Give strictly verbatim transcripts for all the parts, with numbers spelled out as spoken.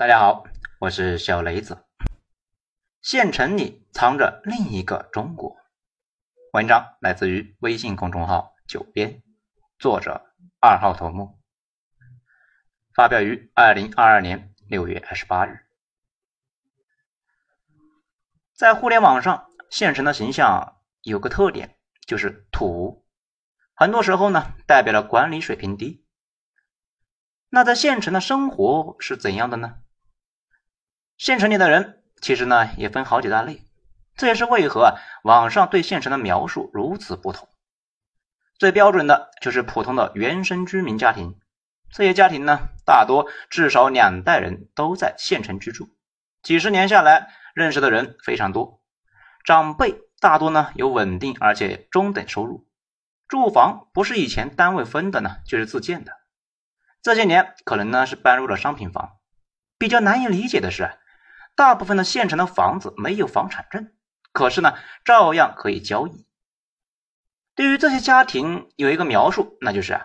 大家好，我是小雷子。县城里藏着另一个中国。文章来自于微信公众号九编，作者二号头目，发表于二零二二年六月二十八日。在互联网上，县城的形象有个特点，就是土，很多时候呢，代表了管理水平低。那在县城的生活是怎样的呢？县城里的人其实呢也分好几大类，这也是为何啊网上对县城的描述如此不同。最标准的就是普通的原生居民家庭，这些家庭呢大多至少两代人都在县城居住，几十年下来认识的人非常多，长辈大多呢有稳定而且中等收入，住房不是以前单位分的呢就是自建的，这些年可能呢是搬入了商品房。比较难以理解的是，大部分的县城的房子没有房产证，可是呢照样可以交易。对于这些家庭有一个描述，那就是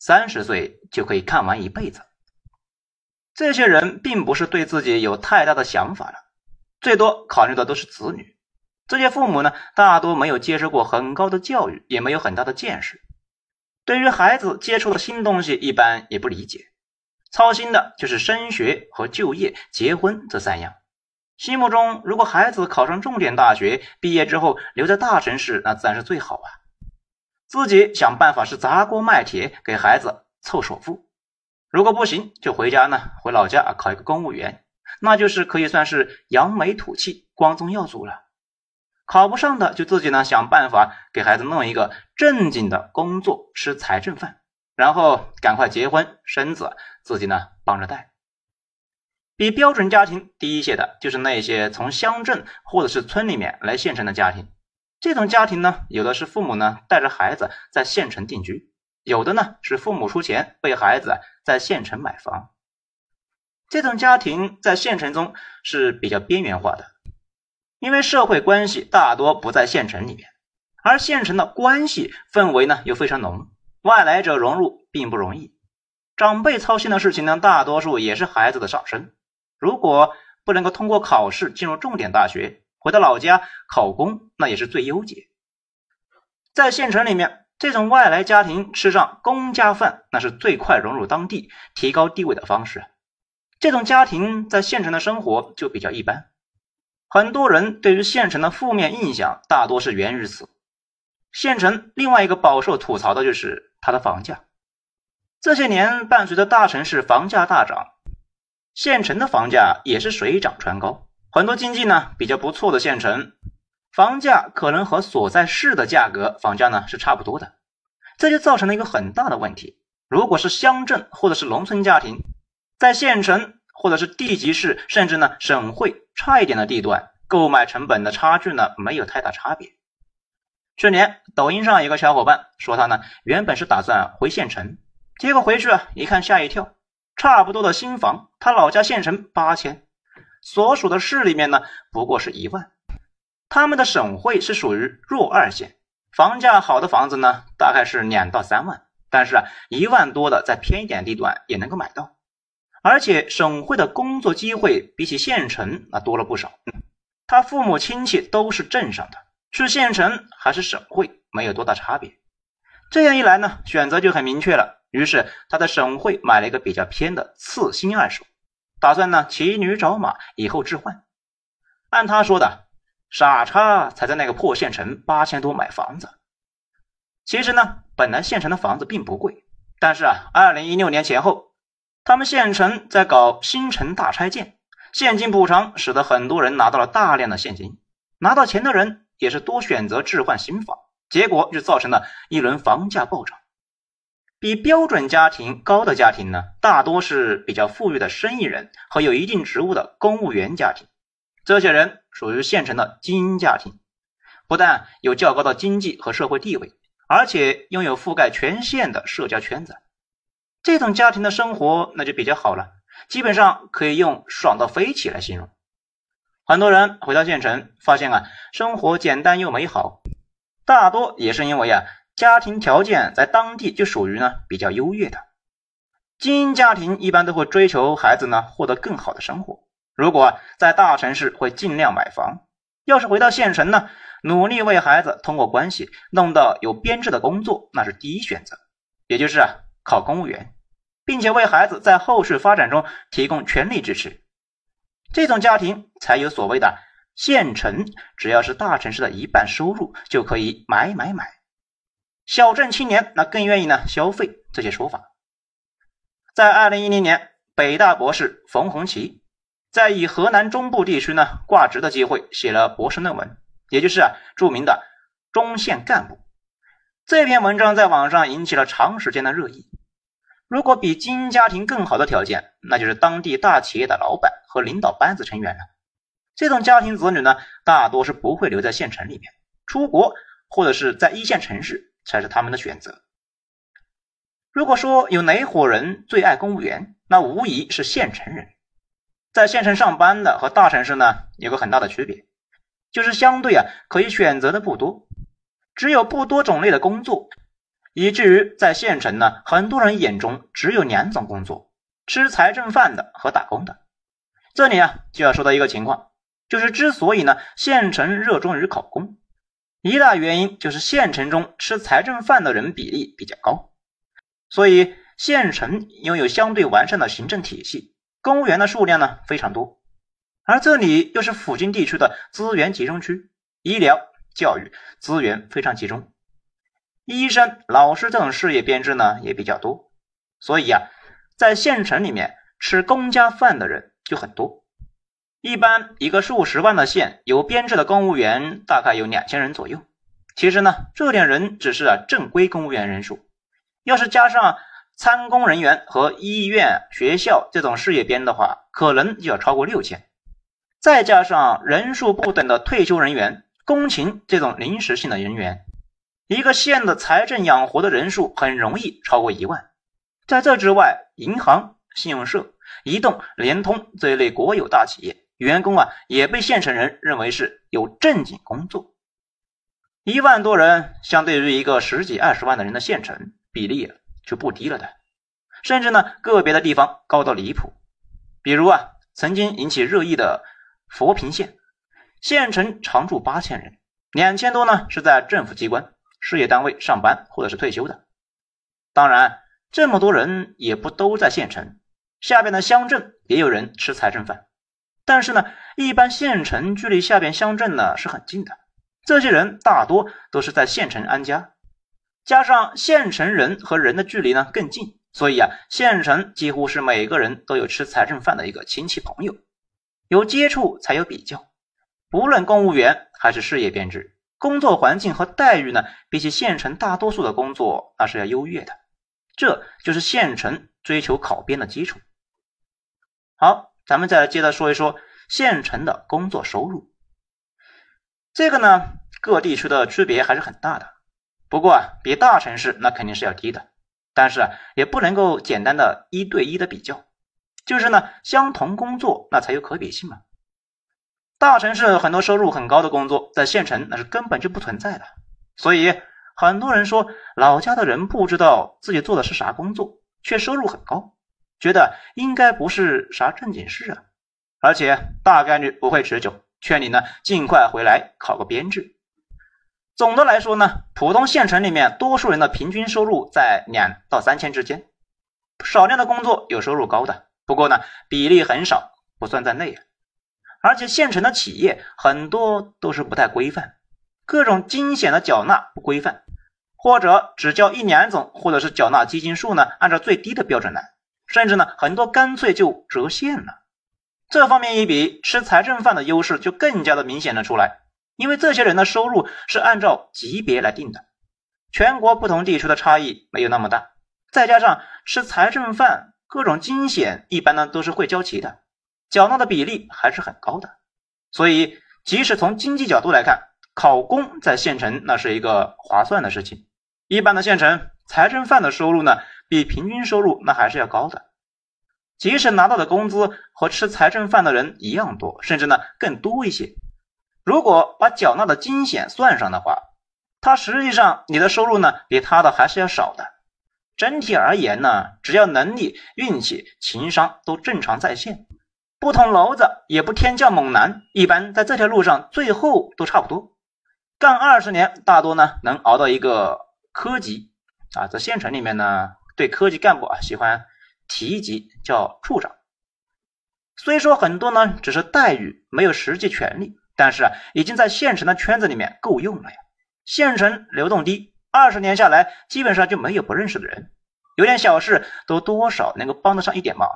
三十岁就可以看完一辈子。这些人并不是对自己有太大的想法了，最多考虑的都是子女。这些父母呢大多没有接受过很高的教育，也没有很大的见识，对于孩子接触的新东西一般也不理解，操心的就是升学和就业、结婚这三样。心目中，如果孩子考上重点大学，毕业之后留在大城市，那自然是最好啊。自己想办法是砸锅卖铁给孩子凑首付，如果不行就回家呢，回老家考一个公务员，那就是可以算是扬眉吐气、光宗耀祖了。考不上的就自己呢想办法给孩子弄一个正经的工作，吃财政饭，然后赶快结婚生子，自己呢帮着带。比标准家庭低一些的就是那些从乡镇或者是村里面来县城的家庭，这种家庭呢有的是父母呢带着孩子在县城定居，有的呢是父母出钱为孩子在县城买房。这种家庭在县城中是比较边缘化的，因为社会关系大多不在县城里面，而县城的关系氛围呢又非常浓，外来者融入并不容易。长辈操心的事情呢大多数也是孩子的上升，如果不能够通过考试进入重点大学，回到老家考公那也是最优解。在县城里面，这种外来家庭吃上公家饭，那是最快融入当地提高地位的方式。这种家庭在县城的生活就比较一般，很多人对于县城的负面印象大多是源于此。县城另外一个饱受吐槽的就是它的房价。这些年伴随着大城市房价大涨，县城的房价也是水涨船高。很多经济呢比较不错的县城，房价可能和所在市的价格房价呢是差不多的，这就造成了一个很大的问题。如果是乡镇或者是农村家庭，在县城或者是地级市甚至呢省会差一点的地段，购买成本的差距呢没有太大差别。去年抖音上有个小伙伴说，他呢原本是打算回县城，结果回去啊一看吓一跳，差不多的新房他老家县城八千，所属的市里面呢不过是一万。他们的省会是属于弱二线，房价好的房子呢大概是两到三万，但是啊一万多的在偏一点地段也能够买到。而且省会的工作机会比起县城那多了不少，他父母亲戚都是镇上的，是县城还是省会没有多大差别。这样一来呢，选择就很明确了，于是他在省会买了一个比较偏的次新二手，打算呢骑驴找马以后置换。按他说的，傻叉才在那个破县城八千多买房子。其实呢，本来县城的房子并不贵，但是啊二零一六年前后他们县城在搞新城大拆建，现金补偿使得很多人拿到了大量的现金，拿到钱的人也是多选择置换新房，结果就造成了一轮房价暴涨。比标准家庭高的家庭呢，大多是比较富裕的生意人和有一定职务的公务员家庭，这些人属于县城的精英家庭，不但有较高的经济和社会地位，而且拥有覆盖全县的社交圈子。这种家庭的生活那就比较好了，基本上可以用爽到飞起来形容。很多人回到县城发现啊，生活简单又美好，大多也是因为啊，家庭条件在当地就属于呢比较优越的。精英家庭一般都会追求孩子呢获得更好的生活，如果在大城市会尽量买房，要是回到县城呢，努力为孩子通过关系弄到有编制的工作，那是第一选择，也就是啊考公务员，并且为孩子在后世发展中提供全力支持。这种家庭才有所谓的县城只要是大城市的一半收入就可以买买买，小镇青年那更愿意呢消费这些说法。在二零一零年，北大博士冯洪奇在以河南中部地区呢挂职的机会写了博士论文，也就是啊著名的中县干部。这篇文章在网上引起了长时间的热议。如果比精英家庭更好的条件，那就是当地大企业的老板和领导班子成员了。这种家庭子女呢，大多是不会留在县城里面，出国或者是在一线城市才是他们的选择。如果说有哪伙人最爱公务员，那无疑是县城人。在县城上班的和大城市呢有个很大的区别，就是相对啊可以选择的不多，只有不多种类的工作，以至于在县城呢很多人眼中只有两种工作，吃财政饭的和打工的。这里啊就要说到一个情况，就是之所以呢县城热衷于考公，一大原因就是县城中吃财政饭的人比例比较高，所以县城拥有相对完善的行政体系，公务员的数量呢非常多，而这里又是附近地区的资源集中区，医疗、教育资源非常集中，医生、老师这种事业编制呢也比较多，所以啊，在县城里面吃公家饭的人就很多。一般一个数十万的县有编制的公务员大概有两千人左右，其实呢，这点人只是啊正规公务员人数，要是加上、啊。参公人员和医院、学校这种事业编的话，可能就要超过六千，再加上人数不等的退休人员、公勤这种临时性的人员，一个县的财政养活的人数很容易超过一万。在这之外，银行、信用社、移动、联通这一类国有大企业员工啊，也被县城人认为是有正经工作。一万多人，相对于一个十几二十万的人的县城，比例啊就不低了的，甚至呢个别的地方高到离谱。比如啊曾经引起热议的佛坪县，县城常住八千人，两千多呢是在政府机关、事业单位上班或者是退休的。当然这么多人也不都在县城，下边的乡镇也有人吃财政饭，但是呢一般县城距离下边乡镇呢是很近的，这些人大多都是在县城安家，加上县城人和人的距离呢更近，所以啊，县城几乎是每个人都有吃财政饭的一个亲戚朋友，有接触才有比较。不论公务员还是事业编制，工作环境和待遇呢，比起县城大多数的工作那是要优越的，这就是县城追求考编的基础。好，咱们再来接着说一说县城的工作收入。这个呢，各地区的区别还是很大的。不过啊，比大城市那肯定是要低的，但是啊，也不能够简单的一对一的比较，就是呢，相同工作那才有可比性嘛。大城市很多收入很高的工作，在县城那是根本就不存在的，所以很多人说老家的人不知道自己做的是啥工作，却收入很高，觉得应该不是啥正经事啊，而且大概率不会持久，劝你呢尽快回来考个编制。总的来说呢，普通县城里面多数人的平均收入在两到三千之间，少量的工作有收入高的，不过呢比例很少，不算在内。而且县城的企业很多都是不太规范，各种金险的缴纳不规范，或者只交一两种，或者是缴纳基金数呢按照最低的标准来，甚至呢很多干脆就折现了。这方面一比，吃财政饭的优势就更加的明显了出来。因为这些人的收入是按照级别来定的，全国不同地区的差异没有那么大，再加上吃财政饭，各种金险一般呢都是会交齐的，缴纳的比例还是很高的，所以即使从经济角度来看，考公在县城那是一个划算的事情。一般的县城财政饭的收入呢比平均收入那还是要高的，即使拿到的工资和吃财政饭的人一样多，甚至呢更多一些，如果把缴纳的金险算上的话，它实际上你的收入呢比他的还是要少的。整体而言呢，只要能力、运气、情商都正常在线，不捅娄子也不天降猛男，一般在这条路上最后都差不多。干二十年大多呢能熬到一个科级啊，在县城里面呢对科级干部啊喜欢提一级叫处长。虽说很多呢只是待遇没有实际权利，但是啊已经在县城的圈子里面够用了呀。县城流动低，二十年下来基本上就没有不认识的人，有点小事都多少能够帮得上一点忙。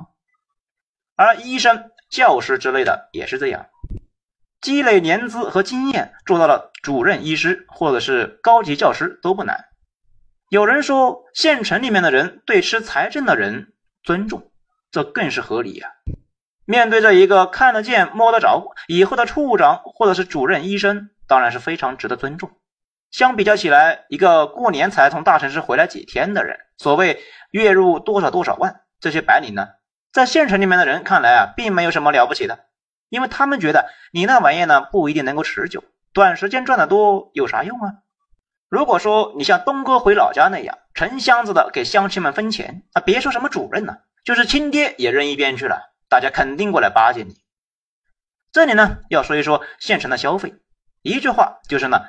而医生、教师之类的也是这样，积累年资和经验做到了主任医师或者是高级教师都不难。有人说县城里面的人对吃财政的人尊重，这更是合理啊。面对着一个看得见摸得着以后的处长或者是主任医生，当然是非常值得尊重。相比较起来，一个过年才从大城市回来几天的人，所谓月入多少多少万，这些白领呢，在县城里面的人看来啊，并没有什么了不起的，因为他们觉得你那玩意呢不一定能够持久，短时间赚得多有啥用啊？如果说你像东哥回老家那样成箱子的给乡亲们分钱啊，别说什么主任了、啊，就是亲爹也扔一边去了，大家肯定过来巴结你。这里呢要说一说县城的消费，一句话就是呢，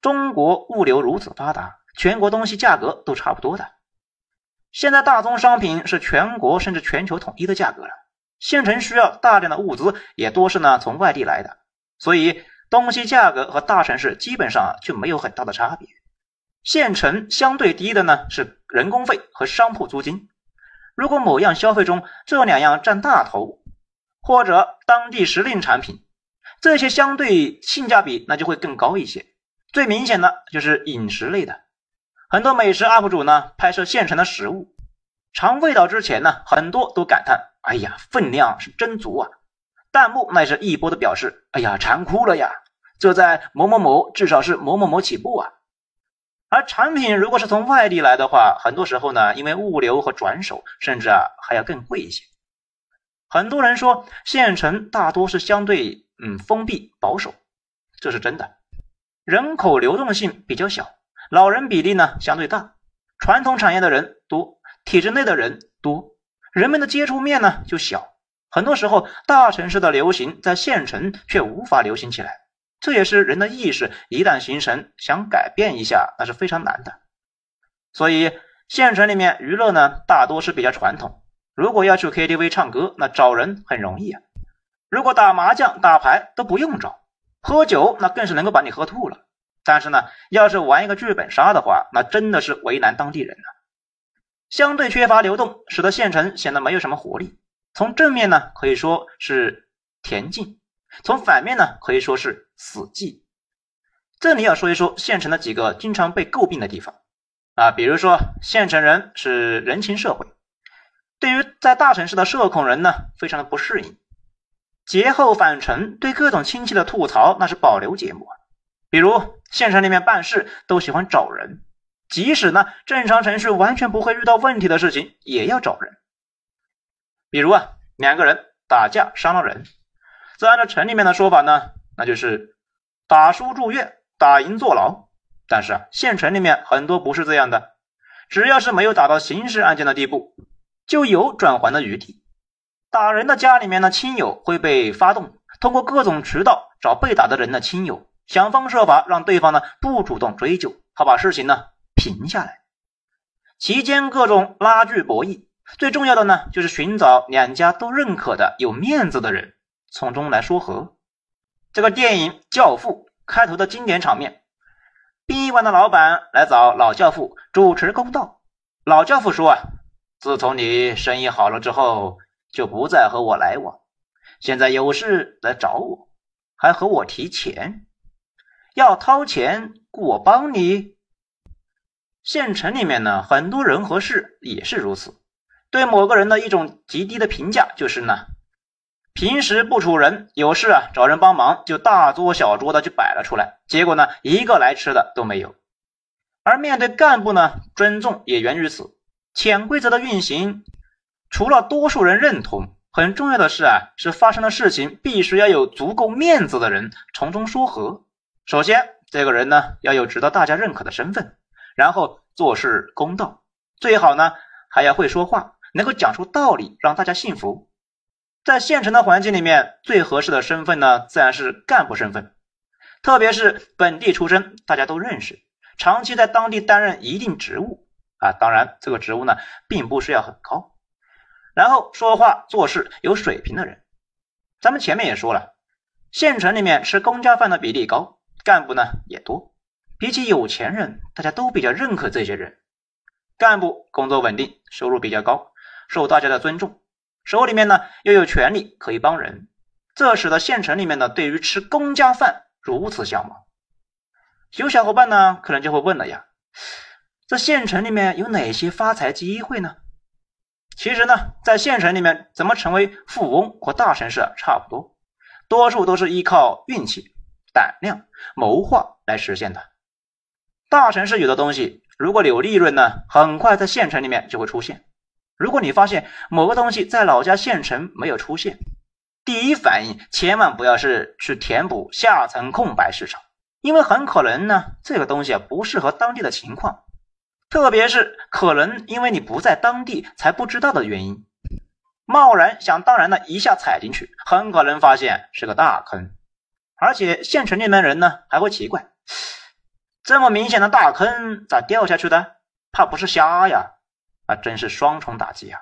中国物流如此发达，全国东西价格都差不多的。现在大宗商品是全国甚至全球统一的价格了，县城需要大量的物资也多是呢从外地来的，所以东西价格和大城市基本上就没有很大的差别。县城相对低的呢是人工费和商铺租金，如果某样消费中这两样占大头，或者当地时令产品，这些相对性价比那就会更高一些。最明显的就是饮食类的，很多美食 U P 主呢拍摄县城的食物，尝味道之前呢，很多都感叹哎呀分量是真足啊，弹幕那是一波的表示哎呀馋哭了呀，这在某某某至少是某某某起步啊。而产品如果是从外地来的话，很多时候呢因为物流和转手甚至啊还要更贵一些。很多人说县城大多是相对嗯封闭保守，这是真的，人口流动性比较小，老人比例呢相对大，传统产业的人多，体制内的人多，人们的接触面呢就小，很多时候大城市的流行在县城却无法流行起来，这也是人的意识一旦形成，想改变一下那是非常难的。所以县城里面娱乐呢大多是比较传统，如果要去 K T V 唱歌，那找人很容易啊，如果打麻将打牌都不用找，喝酒那更是能够把你喝吐了。但是呢要是玩一个剧本杀的话，那真的是为难当地人了、啊。相对缺乏流动，使得县城显得没有什么活力，从正面呢可以说是恬静，从反面呢可以说是死寂。这里要说一说县城的几个经常被诟病的地方啊，比如说县城人是人情社会，对于在大城市的社恐人呢非常的不适应，节后返城对各种亲戚的吐槽那是保留节目，比如县城里面办事都喜欢找人，即使呢正常程序完全不会遇到问题的事情也要找人，比如啊两个人打架伤了人，这按照城里面的说法呢那就是打输住院，打赢坐牢，但是啊县城里面很多不是这样的，只要是没有打到刑事案件的地步，就有转圜的余地。打人的家里面的亲友会被发动，通过各种渠道找被打的人的亲友，想方设法让对方呢不主动追究，好把事情呢平下来。期间各种拉锯博弈，最重要的呢就是寻找两家都认可的有面子的人，从中来说和。这个电影《教父》开头的经典场面，殡仪馆的老板来找老教父主持公道，老教父说啊，自从你生意好了之后，就不再和我来往，现在有事来找我，还和我提钱，要掏钱雇我帮你。县城里面呢，很多人和事也是如此，对某个人的一种极低的评价就是呢，平时不处人，有事啊找人帮忙，就大桌小桌的就摆了出来，结果呢一个来吃的都没有。而面对干部呢，尊重也源于此，潜规则的运行除了多数人认同，很重要的是啊，是发生的事情必须要有足够面子的人从中说和。首先，这个人呢要有值得大家认可的身份，然后做事公道，最好呢还要会说话，能够讲出道理，让大家信服。在现成的环境里面，最合适的身份呢自然是干部身份，特别是本地出身，大家都认识，长期在当地担任一定职务啊，当然这个职务呢并不是要很高，然后说话做事有水平的人。咱们前面也说了，县城里面吃公家饭的比例高，干部呢也多，比起有钱人，大家都比较认可这些人。干部工作稳定，收入比较高，受大家的尊重，手里面呢又有权力可以帮人，这使得县城里面呢对于吃公家饭如此向往。有小伙伴呢可能就会问了呀，这县城里面有哪些发财机会呢？其实呢，在县城里面怎么成为富翁和大城市啊差不多，多数都是依靠运气、胆量、谋划来实现的。大城市有的东西如果有利润呢，很快在县城里面就会出现。如果你发现某个东西在老家县城没有出现，第一反应千万不要是去填补下层空白市场，因为很可能呢这个东西啊不适合当地的情况，特别是可能因为你不在当地才不知道的原因，贸然想当然的一下踩进去，很可能发现是个大坑。而且县城里面人呢还会奇怪，这么明显的大坑咋掉下去的？怕不是瞎呀？啊，真是双重打击啊！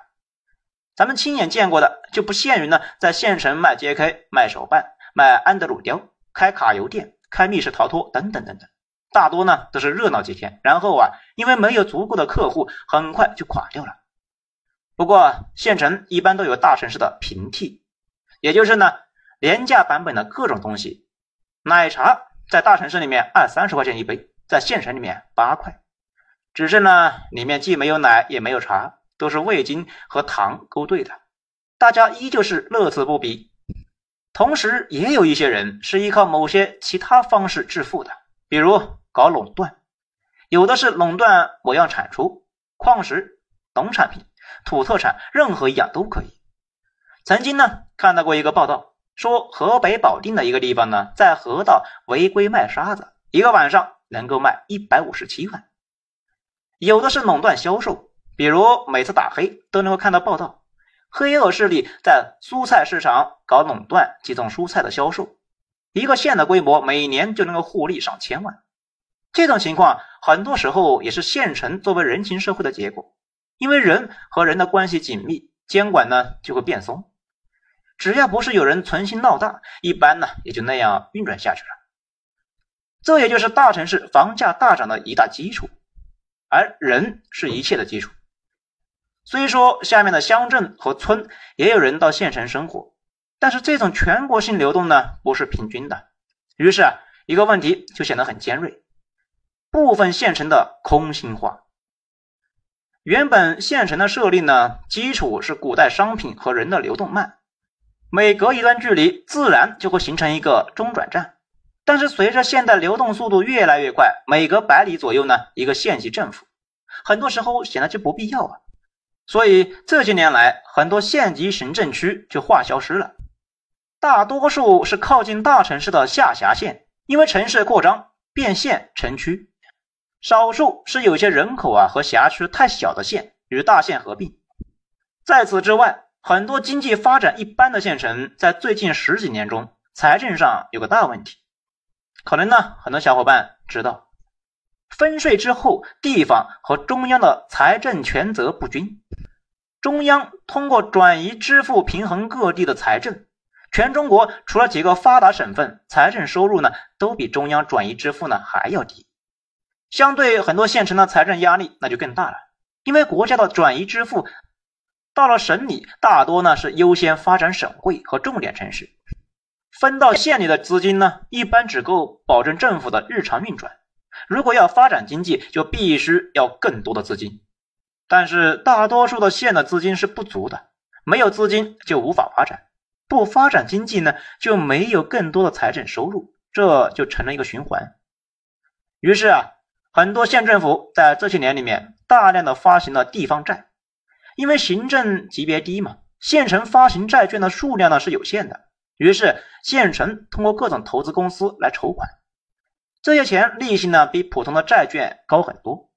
咱们亲眼见过的就不限于呢在县城卖 J K、 卖手办、卖安德鲁雕、开卡油店、开密室逃脱等等等等，大多呢都是热闹几天，然后啊因为没有足够的客户，很快就垮掉了。不过县城一般都有大城市的平替，也就是呢廉价版本的各种东西。奶茶在大城市里面二三十块钱一杯，在县城里面八块，只是呢里面既没有奶也没有茶，都是味精和糖勾兑的，大家依旧是乐此不疲。同时也有一些人是依靠某些其他方式致富的，比如搞垄断，有的是垄断某样产出，矿石、农产品、土特产，任何一样都可以。曾经呢看到过一个报道，说河北保定的一个地方呢在河道违规卖沙子，一个晚上能够卖一百五十七万。有的是垄断销售，比如每次打黑都能够看到报道，黑恶势力在蔬菜市场搞垄断几种蔬菜的销售，一个县的规模每年就能够获利上千万。这种情况很多时候也是县城作为人情社会的结果，因为人和人的关系紧密，监管呢就会变松，只要不是有人存心闹大，一般呢也就那样运转下去了。这也就是大城市房价大涨的一大基础，而人是一切的基础。虽说下面的乡镇和村也有人到县城生活，但是这种全国性流动呢不是平均的，于是啊一个问题就显得很尖锐，部分县城的空心化。原本县城的设立呢基础是古代商品和人的流动慢，每隔一段距离自然就会形成一个中转站，但是随着现代流动速度越来越快，每隔百里左右呢一个县级政府，很多时候显得就不必要啊。所以这些年来，很多县级行政区就化消失了，大多数是靠近大城市的下辖县，因为城市扩张变县城区，少数是有些人口啊和辖区太小的县与大县合并。在此之外，很多经济发展一般的县城在最近十几年中财政上有个大问题。可能呢很多小伙伴知道，分税之后地方和中央的财政权责不均，中央通过转移支付平衡各地的财政，全中国除了几个发达省份，财政收入呢都比中央转移支付呢还要低，相对很多县城的财政压力那就更大了，因为国家的转移支付到了省里大多呢是优先发展省会和重点城市，分到县里的资金呢一般只够保证政府的日常运转，如果要发展经济就必须要更多的资金，但是大多数的县的资金是不足的，没有资金就无法发展，不发展经济呢就没有更多的财政收入，这就成了一个循环。于是啊很多县政府在这些年里面大量的发行了地方债，因为行政级别低嘛，县城发行债券的数量呢是有限的，于是县城通过各种投资公司来筹款，这些钱利息呢比普通的债券高很多。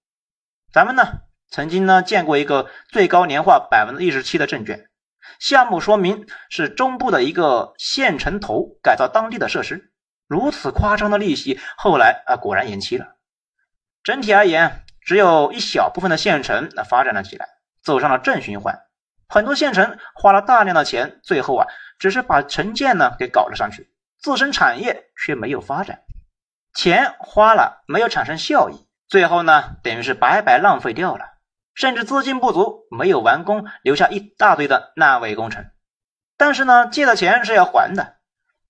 咱们呢曾经呢见过一个最高年化 百分之一十七 的证券项目，说明是中部的一个县城头改造当地的设施。如此夸张的利息后来啊果然延期了。整体而言，只有一小部分的县城那发展了起来，走上了正循环。很多县城花了大量的钱，最后啊只是把城建呢给搞了上去，自身产业却没有发展。钱花了没有产生效益，最后呢等于是白白浪费掉了。甚至资金不足，没有完工，留下一大堆的烂尾工程。但是呢，借的钱是要还的，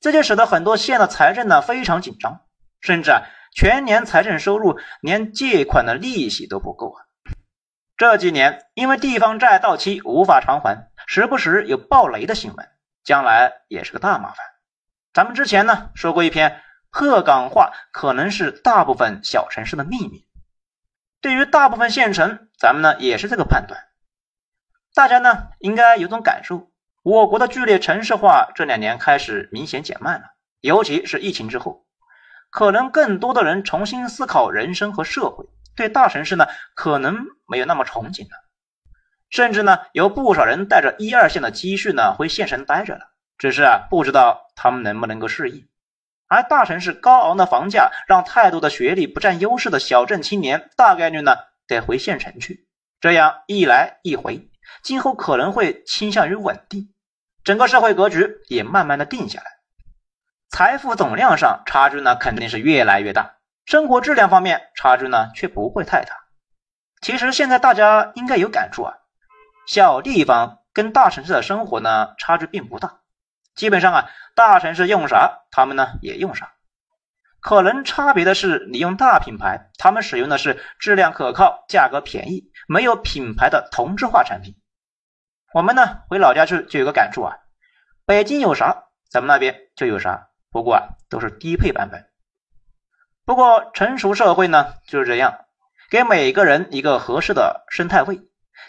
这就使得很多县的财政呢非常紧张，甚至啊，全年财政收入连借款的利息都不够啊。这几年因为地方债到期无法偿还，时不时有暴雷的新闻，将来也是个大麻烦。咱们之前呢说过一篇，鹤岗化可能是大部分小城市的秘密。对于大部分县城，咱们呢也是这个判断。大家呢应该有种感受，我国的剧烈城市化这两年开始明显减慢了，尤其是疫情之后，可能更多的人重新思考人生和社会，对大城市呢可能没有那么憧憬了，甚至呢有不少人带着一二线的积蓄呢回县城待着了，只是啊不知道他们能不能够适应。而大城市高昂的房价让太多的学历不占优势的小镇青年大概率呢得回县城去，这样一来一回，今后可能会倾向于稳定，整个社会格局也慢慢的定下来。财富总量上差距呢肯定是越来越大，生活质量方面差距呢却不会太大。其实现在大家应该有感触啊，小地方跟大城市的生活呢差距并不大，基本上啊大城市用啥他们呢也用啥，可能差别的是你用大品牌，他们使用的是质量可靠价格便宜没有品牌的同质化产品。我们呢回老家去就有个感触啊，北京有啥咱们那边就有啥，不过啊都是低配版本。不过成熟社会呢就是这样，给每个人一个合适的生态位，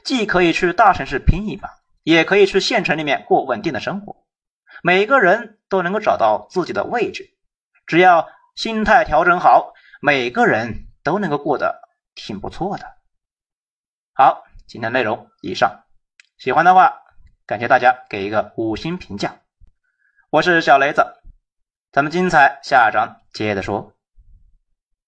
既可以去大城市拼一把，也可以去县城里面过稳定的生活，每个人都能够找到自己的位置，只要心态调整好，每个人都能够过得挺不错的。好，今天内容以上，喜欢的话感谢大家给一个五星评价。我是小雷子，咱们精彩下章接着说。